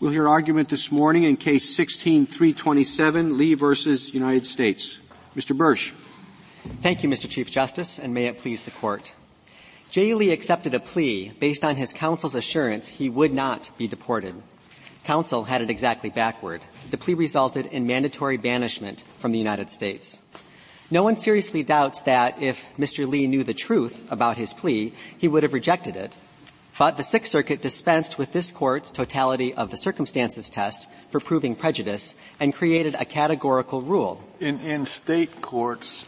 We'll hear argument this morning in Case 16-327, Lee v. United States. Mr. Bursch. Thank you, Mr. Chief Justice, and may it please the Court. J. Lee accepted a plea based on his counsel's assurance he would not be deported. Counsel had it exactly backward. The plea resulted in mandatory banishment from the United States. No one seriously doubts that if Mr. Lee knew the truth about his plea, he would have rejected it. But the Sixth Circuit dispensed with this Court's totality of the circumstances test for proving prejudice and created a categorical rule. In state courts,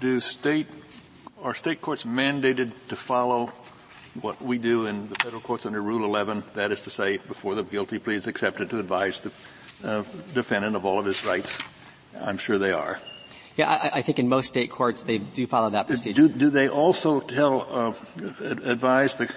are state courts mandated to follow what we do in the federal courts under Rule 11, that is to say, before the guilty plea is accepted, to advise the defendant of all of his rights? I'm sure they are. Yeah, I think in most state courts they do follow that procedure. Do they also advise the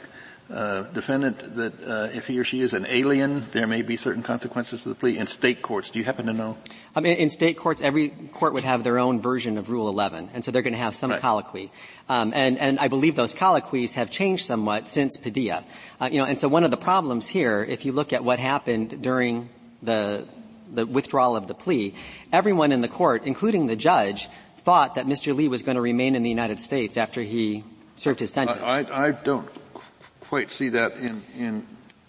defendant that if he or she is an alien, there may be certain consequences to the plea in state courts? Do you happen to know? In state courts, every court would have their own version of Rule 11, and so they're going to have some colloquy. And I believe those colloquies have changed somewhat since Padilla. And so one of the problems here, if you look at what happened during the withdrawal of the plea, everyone in the court, including the judge, thought that Mr. Lee was going to remain in the United States after he served his sentence. I don't quite see that in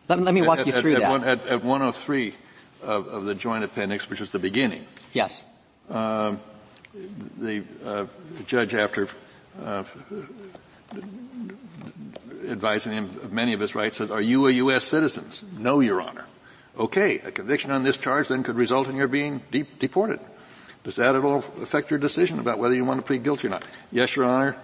let me walk you through that. At 103 of the joint appendix, which is the beginning. Yes. The judge, after advising him of many of his rights, says, "Are you a U.S. citizen?" "No, Your Honor." "Okay, a conviction on this charge then could result in your being deported. Does that at all affect your decision about whether you want to plead guilty or not?" "Yes, Your Honor."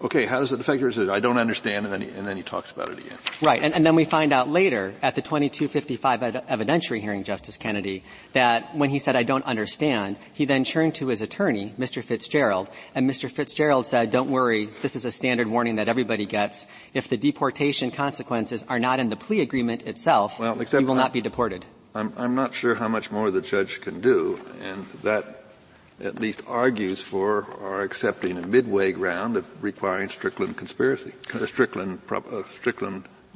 "Okay, how does it affect your decision?" "I don't understand," and then he talks about it again. Right, and then we find out later at the 2255 evidentiary hearing, Justice Kennedy, that when he said, "I don't understand," he then turned to his attorney, Mr. Fitzgerald, and Mr. Fitzgerald said, "Don't worry, this is a standard warning that everybody gets. If the deportation consequences are not in the plea agreement itself, he will not be deported." I'm not sure how much more the judge can do, and that at least argues for or accepting a midway ground of requiring Strickland conspiracy, Strickland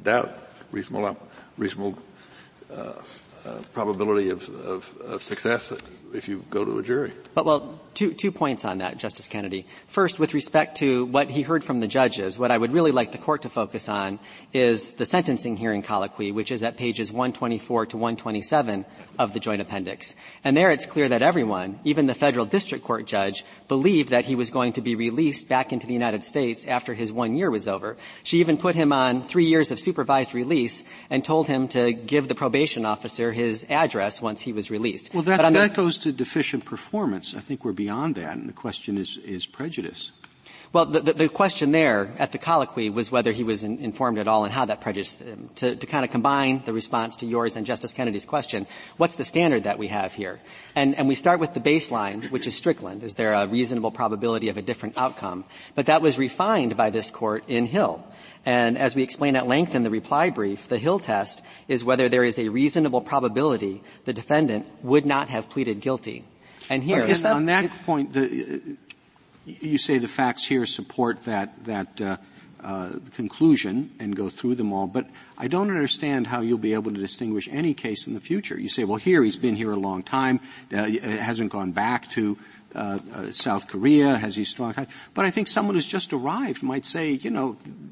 doubt, reasonable probability of success if you go to a jury. But two points on that, Justice Kennedy. First, with respect to what he heard from the judges, what I would really like the Court to focus on is the sentencing hearing colloquy, which is at pages 124 to 127 of the joint appendix. And there it's clear that everyone, even the federal district court judge, believed that he was going to be released back into the United States after his 1 year was over. She even put him on 3 years of supervised release and told him to give the probation officer his address once he was released. Well, that goes to deficient performance. I think we're beyond that, and the question is prejudice. Well, the question there at the colloquy was whether he was informed at all and how that prejudiced him. To kind of combine the response to yours and Justice Kennedy's question, what's the standard that we have here? And we start with the baseline, which is Strickland. Is there a reasonable probability of a different outcome? But that was refined by this Court in Hill. And as we explain at length in the reply brief, the Hill test is whether there is a reasonable probability the defendant would not have pleaded guilty. And here, on that point, you say the facts here support that conclusion and go through them all, but I don't understand how you'll be able to distinguish any case in the future. You say, well, here he's been here a long time, hasn't gone back to South Korea, has he strong? But I think someone who's just arrived might say,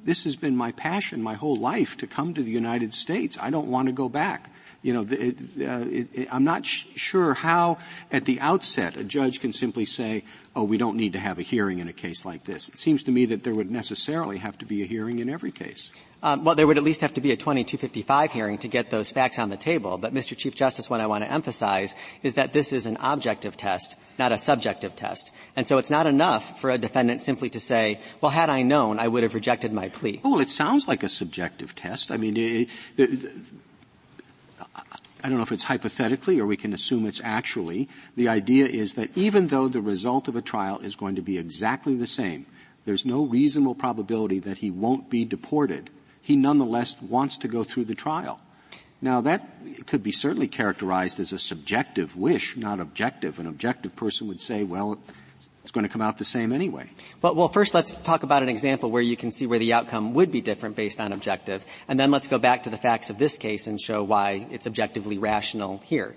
this has been my passion my whole life to come to the United States. I don't want to go back. I'm not sure how at the outset a judge can simply say, oh, we don't need to have a hearing in a case like this. It seems to me that there would necessarily have to be a hearing in every case. There would at least have to be a 2255 hearing to get those facts on the table. But, Mr. Chief Justice, what I want to emphasize is that this is an objective test, not a subjective test. And so it's not enough for a defendant simply to say, well, had I known, I would have rejected my plea. Well, it sounds like a subjective test. I mean, I don't know if it's hypothetically or we can assume it's actually. The idea is that even though the result of a trial is going to be exactly the same, there's no reasonable probability that he won't be deported. He nonetheless wants to go through the trial. Now, that could be certainly characterized as a subjective wish, not objective. An objective person would say, well, It's going to come out the same anyway. Well, first let's talk about an example where you can see where the outcome would be different based on objective, and then let's go back to the facts of this case and show why it's objectively rational here.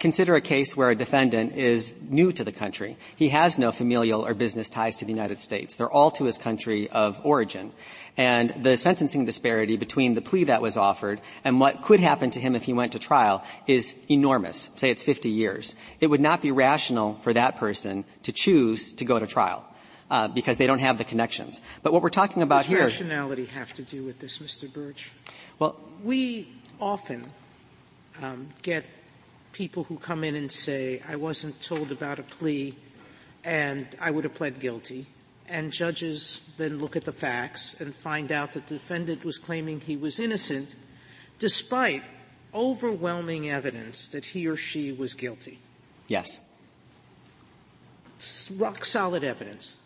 Consider a case where a defendant is new to the country. He has no familial or business ties to the United States. They're all to his country of origin. And the sentencing disparity between the plea that was offered and what could happen to him if he went to trial is enormous. Say it's 50 years. It would not be rational for that person to choose to go to trial because they don't have the connections. But what we're talking about here — does rationality have to do with this, Mr. Bursch? Well, we often get people who come in and say, I wasn't told about a plea and I would have pled guilty. And judges then look at the facts and find out that the defendant was claiming he was innocent despite overwhelming evidence that he or she was guilty. Yes. Rock-solid evidence.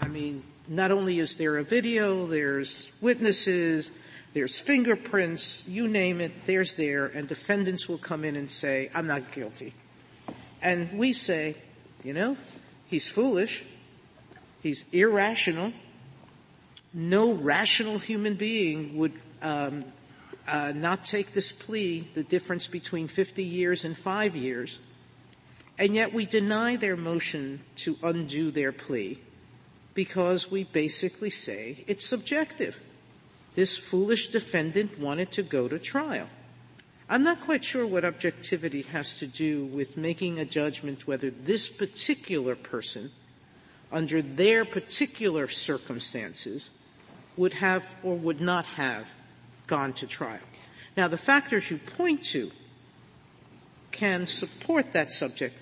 I mean, not only is there a video, there's witnesses, there's fingerprints, you name it, there's there, and defendants will come in and say, I'm not guilty. And we say, you know, he's foolish. He's irrational. No rational human being would not take this plea, the difference between 50 years and 5 years, and yet we deny their motion to undo their plea because we basically say it's subjective. This foolish defendant wanted to go to trial. I'm not quite sure what objectivity has to do with making a judgment whether this particular person under their particular circumstances would have or would not have gone to trial. Now, the factors you point to can support that subjective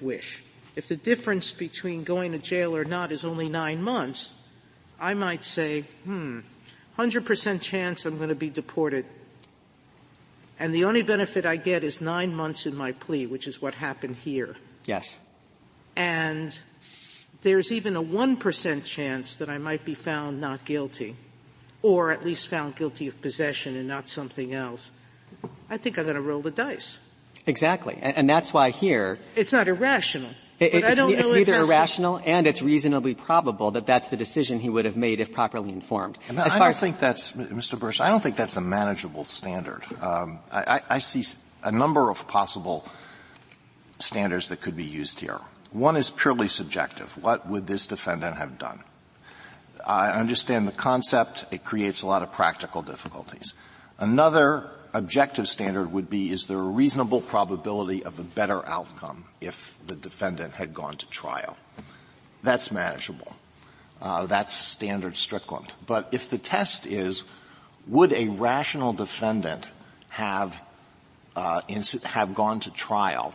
wish. If the difference between going to jail or not is only 9 months, I might say, 100% chance I'm going to be deported, and the only benefit I get is 9 months in my plea, which is what happened here. Yes. And there's even a 1% chance that I might be found not guilty, or at least found guilty of possession and not something else. I think I'm going to roll the dice. Exactly. And that's why here — it's not irrational. It's neither irrational and it's reasonably probable that that's the decision he would have made if properly informed. I don't think that's — Mr. Bursch, I don't think that's a manageable standard. I see a number of possible standards that could be used here. One is purely subjective. What would this defendant have done? I understand the concept. It creates a lot of practical difficulties. Another objective standard would be, is there a reasonable probability of a better outcome if the defendant had gone to trial? That's manageable. That's standard Strickland. But if the test is, would a rational defendant have gone to trial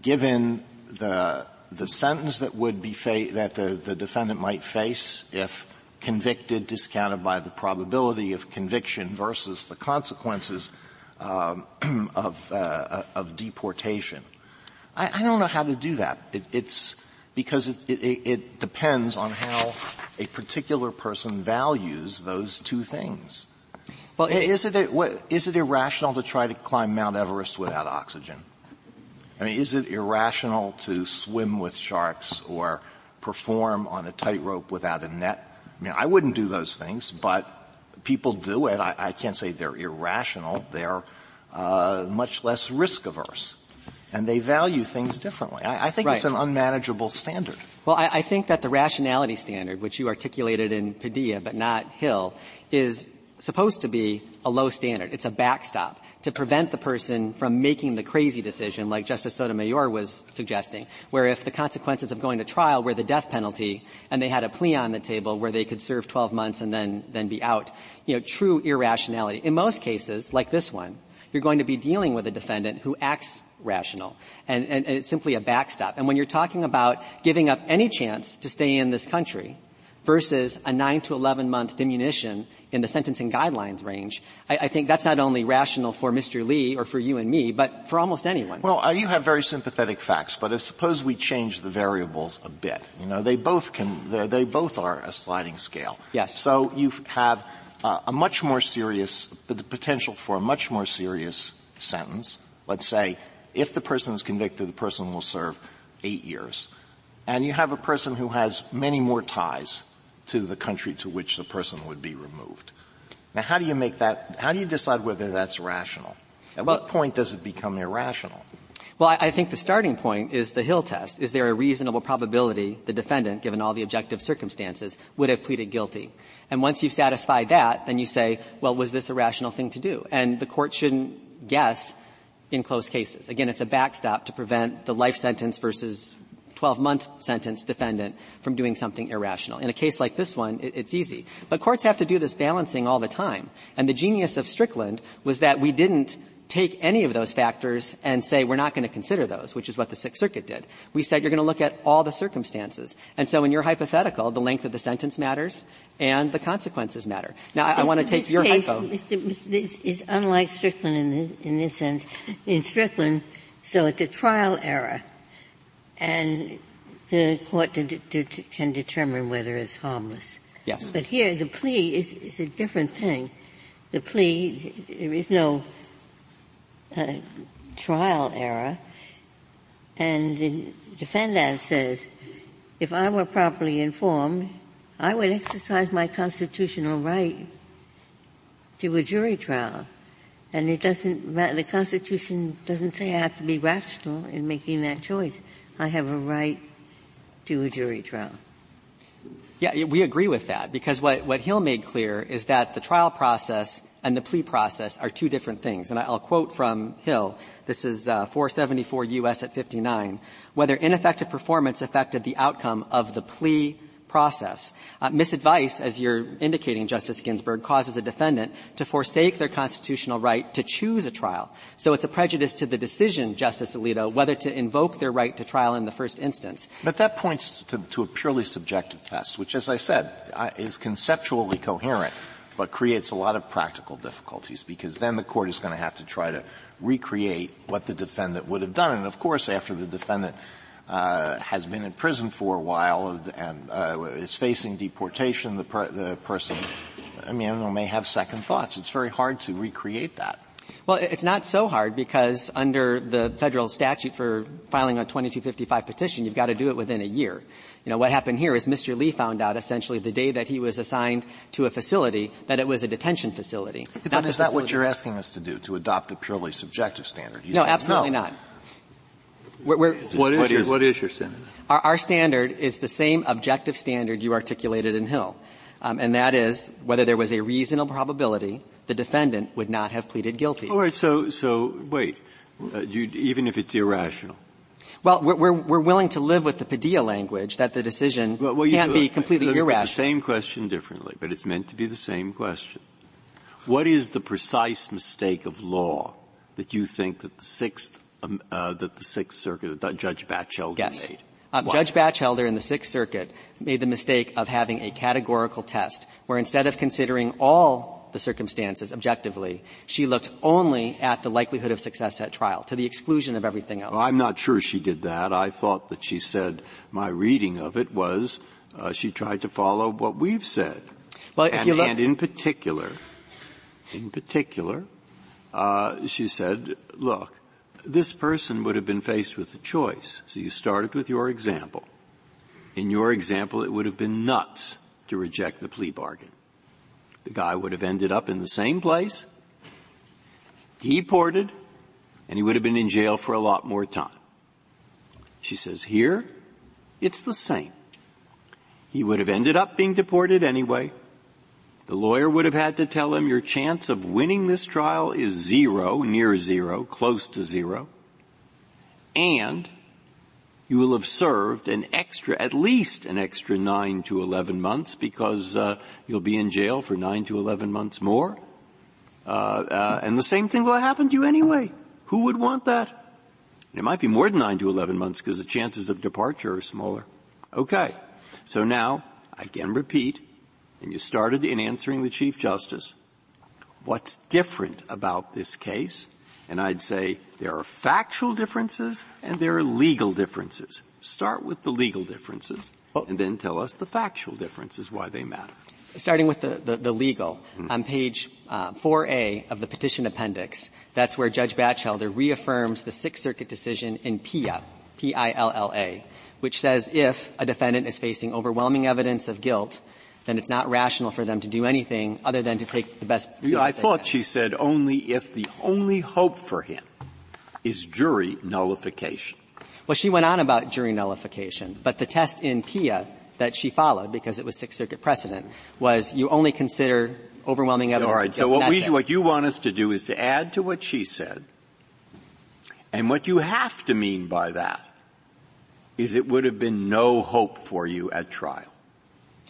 given the sentence that would be that the defendant might face if convicted, discounted by the probability of conviction versus the consequences of deportation. I don't know how to do that. It's because it depends on how a particular person values those two things. Well, is it irrational to try to climb Mount Everest without oxygen? I mean, is it irrational to swim with sharks or perform on a tightrope without a net? I mean, I wouldn't do those things, but people do it. I can't say they're irrational. They're much less risk-averse, and they value things differently. I think it's an unmanageable standard. Well, I think that the rationality standard, which you articulated in Padilla but not Hill, is supposed to be a low standard. It's a backstop to prevent the person from making the crazy decision like Justice Sotomayor was suggesting, where if the consequences of going to trial were the death penalty and they had a plea on the table where they could serve 12 months and then be out, you know, true irrationality. In most cases, like this one, you're going to be dealing with a defendant who acts rational, and it's simply a backstop. And when you're talking about giving up any chance to stay in this country versus a 9 to 11-month diminution in the sentencing guidelines range, I think that's not only rational for Mr. Lee or for you and me, but for almost anyone. Well, you have very sympathetic facts, but suppose we change the variables a bit. You know, they both are a sliding scale. Yes. So you have the potential for a much more serious sentence. Let's say if the person is convicted, the person will serve 8 years. and you have a person who has many more ties to the country to which the person would be removed. Now, how do you make that? How do you decide whether that's rational? At what point does it become irrational? Well, I think the starting point is the Hill test. Is there a reasonable probability the defendant, given all the objective circumstances, would have pleaded guilty? And once you've satisfied that, then you say, well, was this a rational thing to do? And the court shouldn't guess in close cases. Again, it's a backstop to prevent the life sentence versus 12-month sentence defendant from doing something irrational. In a case like this one, it's easy. But courts have to do this balancing all the time. And the genius of Strickland was that we didn't take any of those factors and say we're not going to consider those, which is what the Sixth Circuit did. We said you're going to look at all the circumstances. And so in your hypothetical, the length of the sentence matters and the consequences matter. Now, I want to take your hypo. This is unlike Strickland in this sense. In Strickland, so it's a trial error, and the court can determine whether it's harmless. Yes. But here, the plea is a different thing. The plea, there is no trial error, and the defendant says, if I were properly informed, I would exercise my constitutional right to a jury trial. And it doesn't, the Constitution doesn't say I have to be rational in making that choice. I have a right to a jury trial. Yeah, we agree with that, because what Hill made clear is that the trial process and the plea process are two different things. And I'll quote from Hill. This is 474 U.S. at 59. Whether ineffective performance affected the outcome of the plea process. Misadvice, as you're indicating, Justice Ginsburg, causes a defendant to forsake their constitutional right to choose a trial. So it's a prejudice to the decision, Justice Alito, whether to invoke their right to trial in the first instance. But that points to a purely subjective test, which, as I said, is conceptually coherent, but creates a lot of practical difficulties, because then the court is going to have to try to recreate what the defendant would have done. And, of course, after the defendant has been in prison for a while and is facing deportation, the person, I mean, may have second thoughts. It's very hard to recreate that. Well, it's not so hard, because under the federal statute for filing a 2255 petition, you've got to do it within a year. You know, what happened here is Mr. Lee found out essentially the day that he was assigned to a facility that it was a detention facility. But is that what you're asking us to do, to adopt a purely subjective standard? No, absolutely not. What is your standard? Our standard is the same objective standard you articulated in Hill, and that is whether there was a reasonable probability the defendant would not have pleaded guilty. All right, so wait, even if it's irrational? Well, we're willing to live with the Padilla language that the decision can't be completely irrational. It's the same question differently, but it's meant to be the same question. What is the precise mistake of law that you think that the Sixth Circuit, that Judge Batchelder made? Judge Batchelder in the Sixth Circuit made the mistake of having a categorical test where instead of considering all the circumstances objectively, she looked only at the likelihood of success at trial, to the exclusion of everything else. Well, I'm not sure she did that. I thought that she said, my reading of it was she tried to follow what we've said. Well, and in particular, she said, look, this person would have been faced with a choice. So you started with your example. In your example, it would have been nuts to reject the plea bargain. The guy would have ended up in the same place, deported, and he would have been in jail for a lot more time. She says, here, it's the same. He would have ended up being deported anyway. The lawyer would have had to tell him, your chance of winning this trial is zero, near zero, close to zero, and you will have served at least an extra 9 to 11 months because you'll be in jail for 9 to 11 months more. And the same thing will happen to you anyway. Who would want that? And it might be more than 9 to 11 months because the chances of departure are smaller. Okay. So now, I can repeat, and you started in answering the Chief Justice, what's different about this case? And I'd say there are factual differences and there are legal differences. Start with the legal differences and then tell us the factual differences, why they matter. Starting with the legal, on page 4A of the petition appendix, that's where Judge Batchelder reaffirms the Sixth Circuit decision in PIA, P-I-L-L-A, which says if a defendant is facing overwhelming evidence of guilt, then it's not rational for them to do anything other than to take the best. I thought she said only if the only hope for him is jury nullification. Well, she went on about jury nullification, but the test in PIA that she followed, because it was Sixth Circuit precedent, was you only consider overwhelming evidence. All right. So what you want us to do is to add to what she said, and what you have to mean by that is it would have been no hope for you at trial.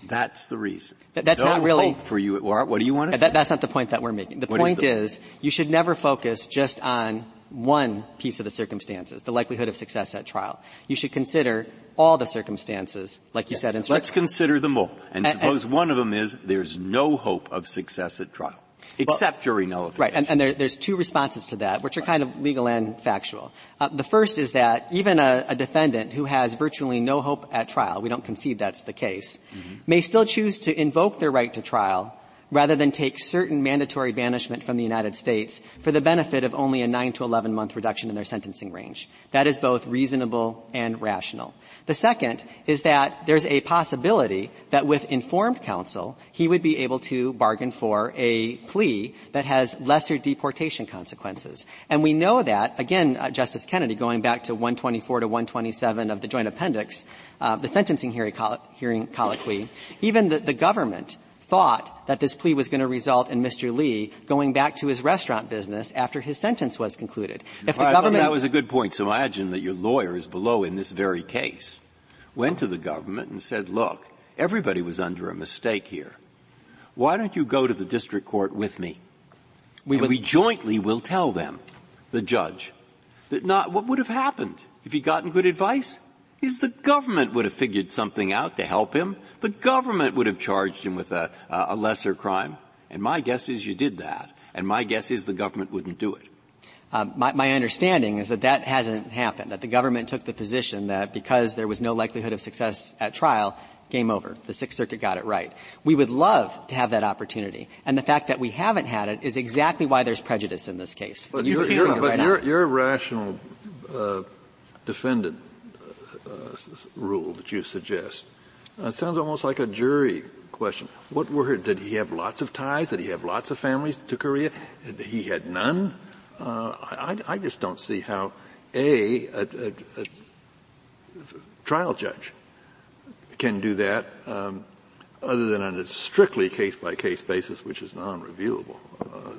That's the reason. That's no not really hope for you. What do you want to say? That's not the point that we're making. The point is you should never focus just on one piece of the circumstances, the likelihood of success at trial. You should consider all the circumstances, like you said in Strickland. Let's consider them all. And suppose one of them is there's no hope of success at trial, except jury nullification. Right. And there's two responses to that, which are kind of legal and factual. The first is that even a defendant who has virtually no hope at trial, we don't concede that's the case, may still choose to invoke their right to trial rather than take certain mandatory banishment from the United States for the benefit of only a 9 to 11-month reduction in their sentencing range. That is both reasonable and rational. The second is that there's a possibility that with informed counsel, he would be able to bargain for a plea that has lesser deportation consequences. And we know that, again, Justice Kennedy, going back to 124 to 127 of the Joint Appendix, the sentencing hearing colloquy, even the government thought that this plea was going to result in Mr. Lee going back to his restaurant business after his sentence was concluded. If the government — that was a good point. So imagine that your lawyers below in this very case went to the government and said, look, everybody was under a mistake here. Why don't you go to the district court with me? We jointly will tell them, the judge, that not what would have happened if he'd gotten good advice is the government would have figured something out to help him. The government would have charged him with a lesser crime. And my guess is you did that. And my guess is the government wouldn't do it. My understanding is that hasn't happened, that the government took the position that because there was no likelihood of success at trial, game over. The Sixth Circuit got it right. We would love to have that opportunity. And the fact that we haven't had it is exactly why there's prejudice in this case. But you're a rational defendant. Rule that you suggest. It sounds almost like a jury question. What were her, did he have lots of ties? Did he have lots of families to Korea? He had none? I just don't see how a trial judge can do that, other than on a strictly case-by-case basis, which is non-reviewable.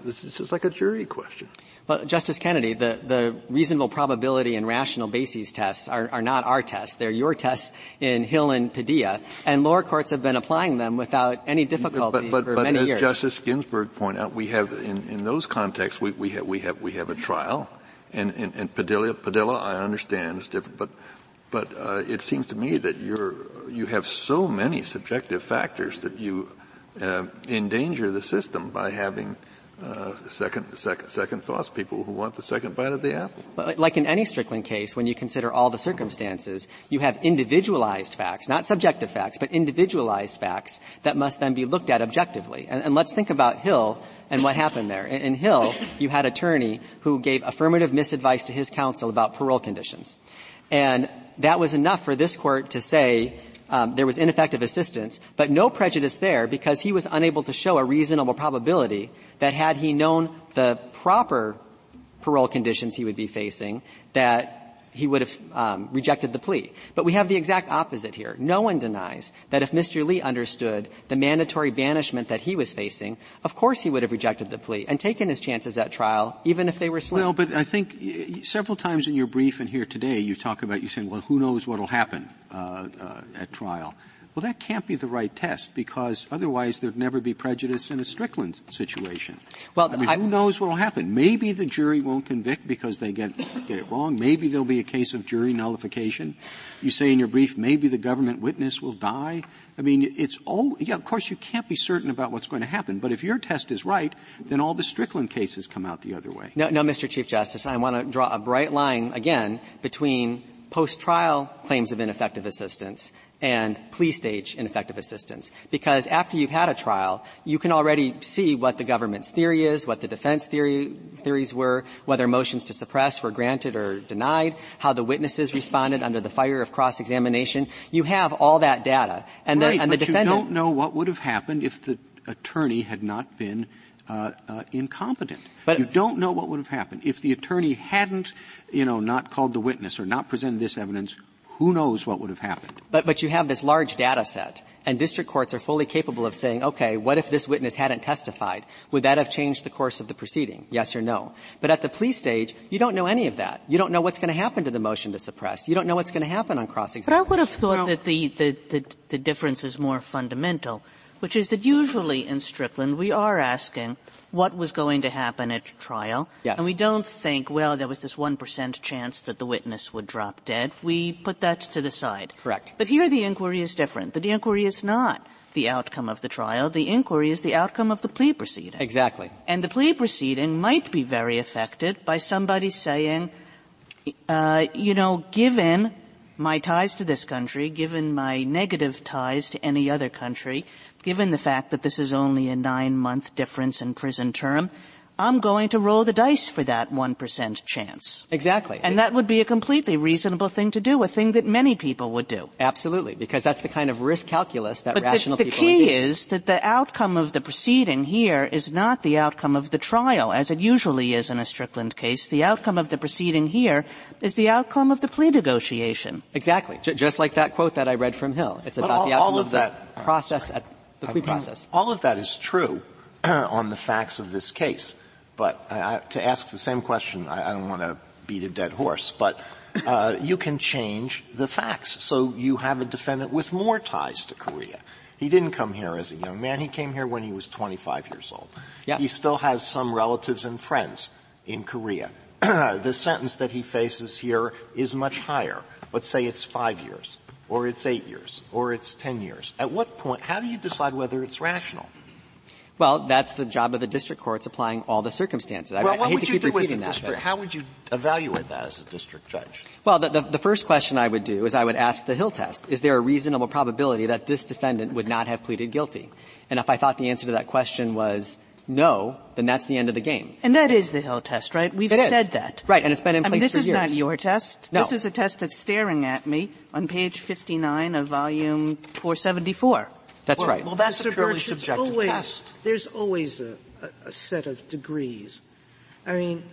This is just like a jury question. Well, Justice Kennedy, the reasonable probability and rational basis tests are not our tests. They're your tests in Hill and Padilla, and lower courts have been applying them without any difficulty for many years. But as Justice Ginsburg pointed out, we have in those contexts we have a trial, and Padilla I understand is different, but it seems to me that you have so many subjective factors that you endanger the system by having second thoughts, people who want the second bite of the apple. But like in any Strickland case, when you consider all the circumstances, you have individualized facts, not subjective facts, but individualized facts that must then be looked at objectively. And let's think about Hill and what happened there. In Hill, you had an attorney who gave affirmative misadvice to his counsel about parole conditions. And that was enough for this court to say there was ineffective assistance, but no prejudice there because he was unable to show a reasonable probability that had he known the proper parole conditions he would be facing, that he would have rejected the plea. But we have the exact opposite here. No one denies that if Mr. Lee understood the mandatory banishment that he was facing, of course he would have rejected the plea and taken his chances at trial, even if they were slim. Well, but I think several times in your brief and here today you talk about, you saying, well, who knows what will happen at trial. Well, that can't be the right test because otherwise there'd never be prejudice in a Strickland situation. Well, who knows what will happen? Maybe the jury won't convict because they get it wrong. Maybe there'll be a case of jury nullification. You say in your brief, maybe the government witness will die. I mean, of course you can't be certain about what's going to happen, but if your test is right, then all the Strickland cases come out the other way. No, Mr. Chief Justice, I want to draw a bright line again between post-trial claims of ineffective assistance and plea stage ineffective assistance. Because after you've had a trial, you can already see what the government's theory is, what the defense theories were, whether motions to suppress were granted or denied, how the witnesses responded under the fire of cross-examination. You have all that data. And right, the defendant. But you don't know what would have happened if the attorney had not been incompetent. But you don't know what would have happened. If the attorney hadn't, not called the witness or not presented this evidence, who knows what would have happened? But you have this large data set, and district courts are fully capable of saying, okay, what if this witness hadn't testified? Would that have changed the course of the proceeding? Yes or no? But at the plea stage, you don't know any of that. You don't know what's going to happen to the motion to suppress. You don't know what's going to happen on cross-examination. But I would have thought that the difference is more fundamental, which is that usually in Strickland we are asking what was going to happen at trial. Yes. And we don't think, well, there was this 1% chance that the witness would drop dead. We put that to the side. Correct. But here the inquiry is different. The inquiry is not the outcome of the trial. The inquiry is the outcome of the plea proceeding. Exactly. And the plea proceeding might be very affected by somebody saying, given my ties to this country, given my negative ties to any other country, given the fact that this is only a 9-month difference in prison term, I'm going to roll the dice for that 1% chance. Exactly. And that would be a completely reasonable thing to do, a thing that many people would do. Absolutely, because that's the kind of risk calculus that rational people engage in. But the key is that the outcome of the proceeding here is not the outcome of the trial, as it usually is in a Strickland case. The outcome of the proceeding here is the outcome of the plea negotiation. Exactly. Just like that quote that I read from Hill. It's about the outcome of the process at the plea process. All of that is true on the facts of this case. But to ask the same question, I don't want to beat a dead horse, but you can change the facts. So you have a defendant with more ties to Korea. He didn't come here as a young man. He came here when he was 25 years old. Yes. He still has some relatives and friends in Korea. The sentence that he faces here is much higher. Let's say it's 5 years. Or it's 8 years, or it's 10 years. At what point, how do you decide whether it's rational? Well, that's the job of the district courts, applying all the circumstances. I hate to keep repeating that. How would you evaluate that as a district judge? Well, the first question I would do is I would ask the Hill test. Is there a reasonable probability that this defendant would not have pleaded guilty? And if I thought the answer to that question was no, then that's the end of the game. And that is the Hill test, right? We've said that. Right, and it's been in place for years. This is not your test. No. This is a test that's staring at me on page 59 of volume 474. That's right. Well, that's a purely subjective test. There's always a set of degrees. I mean,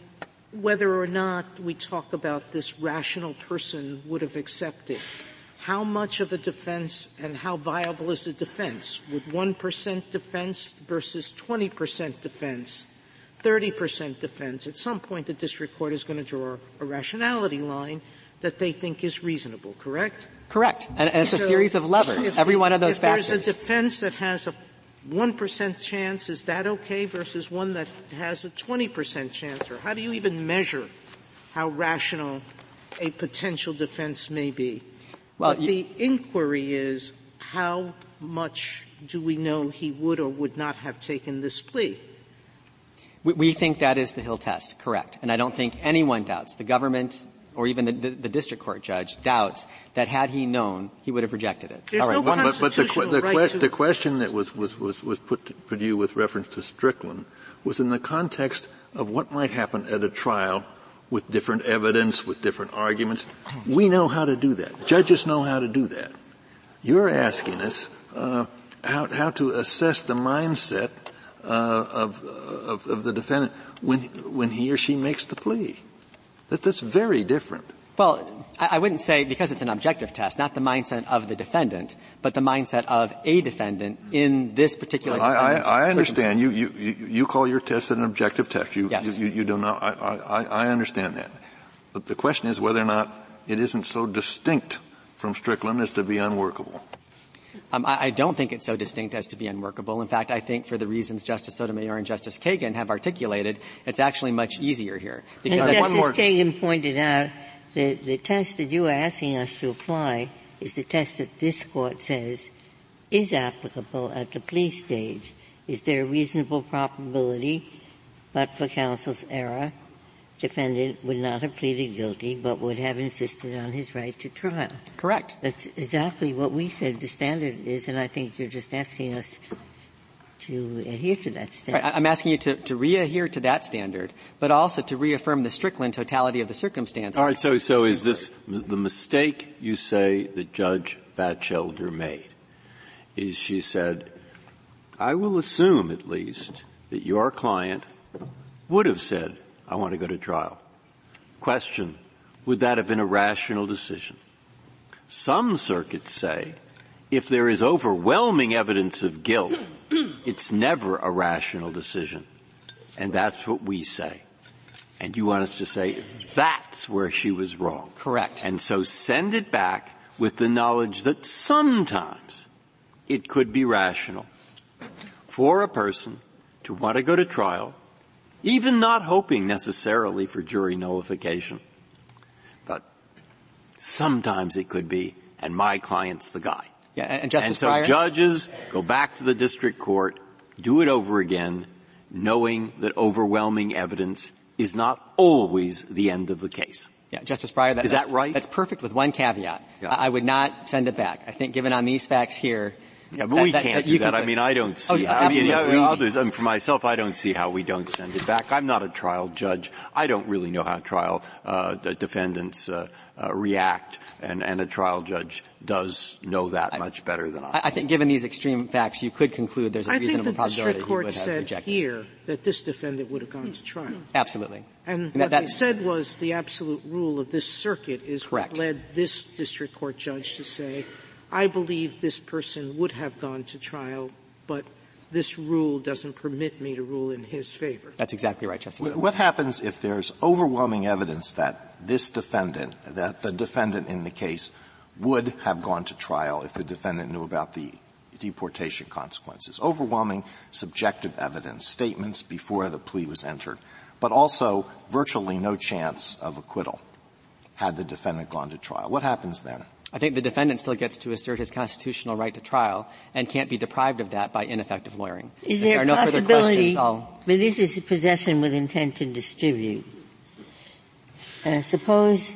whether or not we talk about this rational person would have accepted, how much of a defense and how viable is a defense? Would 1% defense versus 20% defense, 30% defense? At some point, the district court is going to draw a rationality line that they think is reasonable, correct? Correct. And it's a series of levers, every one of those factors. If there's a defense that has a 1% chance, is that okay, versus one that has a 20% chance? Or how do you even measure how rational a potential defense may be? Well, but the inquiry is, how much do we know he would or would not have taken this plea? We think that is the Hill test, correct. And I don't think anyone doubts, the government or even the district court judge doubts, that had he known, he would have rejected it. There's no constitutional right. But the question that was put to you with reference to Strickland was in the context of what might happen at a trial with different evidence, with different arguments. We know how to do that. Judges know how to do that. You're asking us how to assess the mindset of the defendant when he or she makes the plea. That's very different. Well, I wouldn't say, because it's an objective test, not the mindset of the defendant, but the mindset of a defendant in this particular I understand. You call your test an objective test. You do not. I understand that. But the question is whether or not it isn't so distinct from Strickland as to be unworkable. I don't think it's so distinct as to be unworkable. In fact, I think for the reasons Justice Sotomayor and Justice Kagan have articulated, it's actually much easier here. Because Kagan pointed out, the test that you are asking us to apply is the test that this Court says is applicable at the plea stage. Is there a reasonable probability, but for counsel's error, defendant would not have pleaded guilty but would have insisted on his right to trial. Correct. That's exactly what we said the standard is, and I think you're just asking us to adhere to that standard. Right. I'm asking you to re-adhere to that standard, but also to reaffirm the Strickland totality of the circumstances. All right, so is this the mistake you say that Judge Batchelder made? Is she said, I will assume at least that your client would have said, I want to go to trial. Question, would that have been a rational decision? Some circuits say if there is overwhelming evidence of guilt, it's never a rational decision. And that's what we say. And you want us to say that's where she was wrong. Correct. And so send it back with the knowledge that sometimes it could be rational for a person to want to go to trial, even not hoping necessarily for jury nullification. But sometimes it could be, and my client's the guy. Yeah, and Justice Breyer? And so judges go back to the district court, do it over again, knowing that overwhelming evidence is not always the end of the case. Yeah, Justice Breyer, that's right? That's perfect with one caveat. Yeah. I would not send it back. I think given on these facts here, yeah, but we can't do that. I mean, I don't see how. I mean, others, I mean, for myself, I don't see how we don't send it back. I'm not a trial judge. I don't really know how trial defendants react, and a trial judge does know that much better than I. I think given these extreme facts, you could conclude there's a reasonable possibility he would have rejected. I think the district court said here that this defendant would have gone to trial. Absolutely. And what they said was the absolute rule of this circuit is correct. What led this district court judge to say, I believe this person would have gone to trial, but this rule doesn't permit me to rule in his favor. That's exactly right, Justice. What happens if there's overwhelming evidence that the defendant in the case would have gone to trial if the defendant knew about the deportation consequences? Overwhelming subjective evidence, statements before the plea was entered, but also virtually no chance of acquittal had the defendant gone to trial. What happens then? I think the defendant still gets to assert his constitutional right to trial and can't be deprived of that by ineffective lawyering. Is there a possibility, but this is possession with intent to distribute. Suppose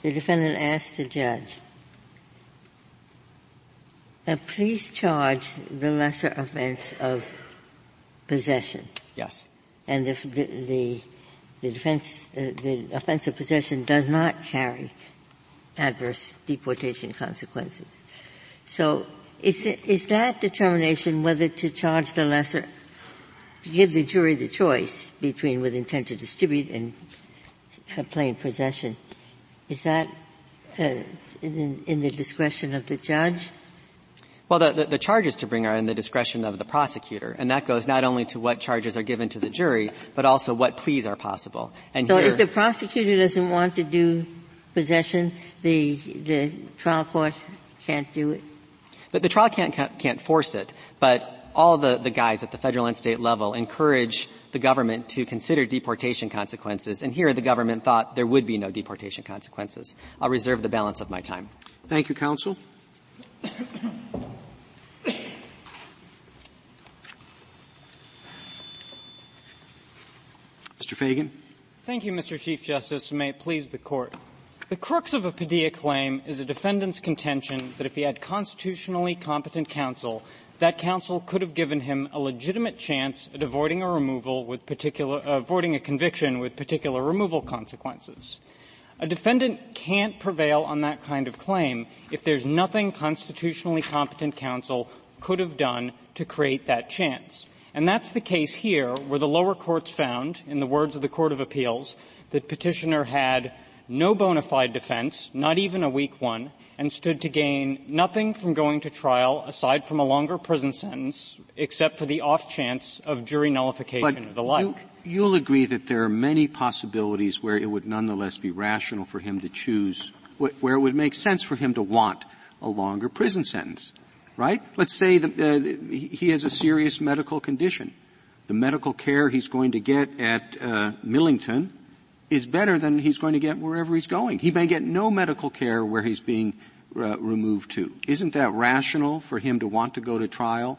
the defendant asks the judge, please charge the lesser offense of possession. Yes. And if the offense of possession does not carry adverse deportation consequences. So is that determination whether to charge the lesser, to give the jury the choice between with intent to distribute and plain possession, is that in the discretion of the judge? Well, the charges to bring are in the discretion of the prosecutor, and that goes not only to what charges are given to the jury, but also what pleas are possible. And so if the prosecutor doesn't want to do possession, the trial court can't do it? But the trial can't force it, but all the guides at the federal and state level encourage the government to consider deportation consequences, and here the government thought there would be no deportation consequences. I'll reserve the balance of my time. Thank you, counsel. Mr. Fagan. Thank you, Mr. Chief Justice, and may it please the court. The crux of a Padilla claim is a defendant's contention that if he had constitutionally competent counsel, that counsel could have given him a legitimate chance at avoiding a conviction with particular removal consequences. A defendant can't prevail on that kind of claim if there's nothing constitutionally competent counsel could have done to create that chance. And that's the case here, where the lower courts found, in the words of the Court of Appeals, that petitioner had no bona fide defense, not even a weak one, and stood to gain nothing from going to trial aside from a longer prison sentence, except for the off chance of jury nullification or the like. You'll agree that there are many possibilities where it would nonetheless be rational for him to choose, where it would make sense for him to want a longer prison sentence, right? Let's say he has a serious medical condition. The medical care he's going to get at Millington is better than he's going to get wherever he's going. He may get no medical care where he's being removed to. Isn't that rational for him to want to go to trial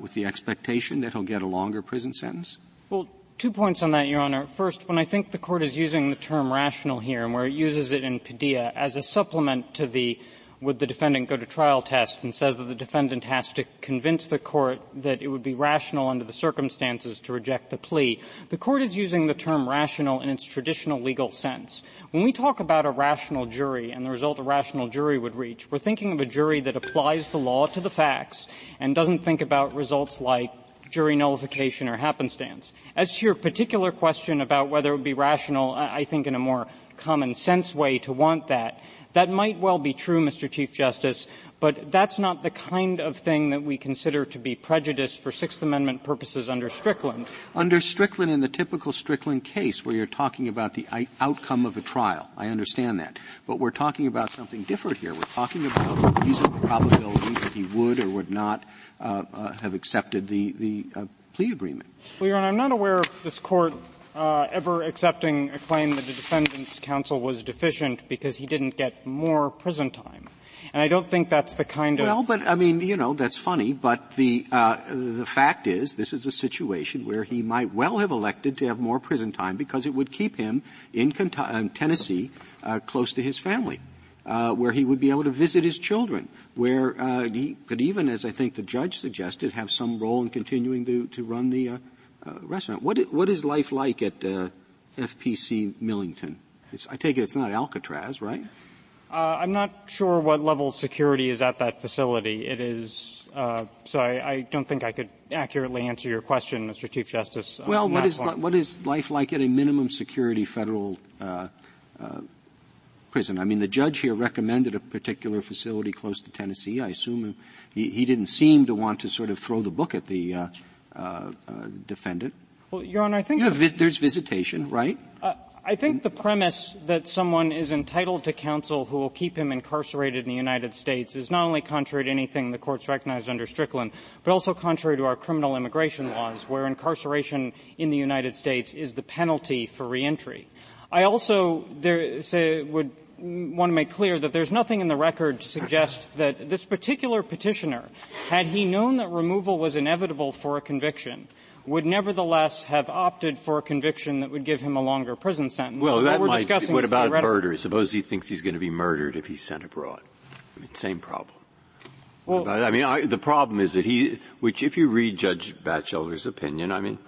with the expectation that he'll get a longer prison sentence? Well, 2 points on that, Your Honor. First, when I think the Court is using the term rational here and where it uses it in Padilla as a supplement to the would the defendant go to trial test and says that the defendant has to convince the Court that it would be rational under the circumstances to reject the plea, the Court is using the term rational in its traditional legal sense. When we talk about a rational jury and the result a rational jury would reach, we're thinking of a jury that applies the law to the facts and doesn't think about results like jury nullification or happenstance. As to your particular question about whether it would be rational, I think in a more common sense way to want that, that might well be true, Mr. Chief Justice, but that's not the kind of thing that we consider to be prejudice for Sixth Amendment purposes under Strickland. Under Strickland, in the typical Strickland case where you're talking about the outcome of a trial, I understand that. But we're talking about something different here. We're talking about the reasonable probability that he would or would not have accepted the plea agreement. Well, Your Honor, I'm not aware of this Court ever accepting a claim that the defendant's counsel was deficient because he didn't get more prison time. And I don't think that's the kind of... Well, but, I mean, you know, that's funny, but the fact is this is a situation where he might well have elected to have more prison time because it would keep him in Tennessee close to his family, where he would be able to visit his children, where he could even, as I think the judge suggested, have some role in continuing to run the restaurant. What is life like at FPC Millington? I take it it's not Alcatraz, right? I'm not sure what level of security is at that facility. It is so I don't think I could accurately answer your question, Mr. Chief Justice. Well, what is life like at a minimum security federal prison? I mean, the judge here recommended a particular facility close to Tennessee. I assume he didn't seem to want to sort of throw the book at the defendant. Well, Your Honor, I think there's visitation, right? I think the premise that someone is entitled to counsel who will keep him incarcerated in the United States is not only contrary to anything the Court's recognized under Strickland, but also contrary to our criminal immigration laws, where incarceration in the United States is the penalty for reentry. I also would want to make clear that there's nothing in the record to suggest that this particular petitioner, had he known that removal was inevitable for a conviction, would nevertheless have opted for a conviction that would give him a longer prison sentence. Well, that might be. What about murder? Suppose he thinks he's going to be murdered if he's sent abroad. I mean, same problem. Well, the problem is that which if you read Judge Batchelder's opinion, I mean,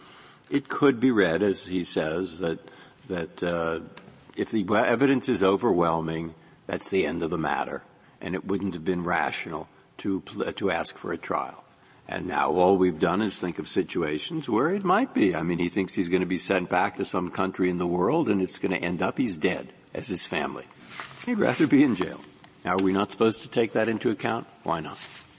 it could be read as he says that if the evidence is overwhelming, that's the end of the matter, and it wouldn't have been rational to ask for a trial. And now all we've done is think of situations where it might be. I mean, he thinks he's going to be sent back to some country in the world, and it's going to end up he's dead, as his family. He'd rather be in jail. Now, are we not supposed to take that into account? Why not?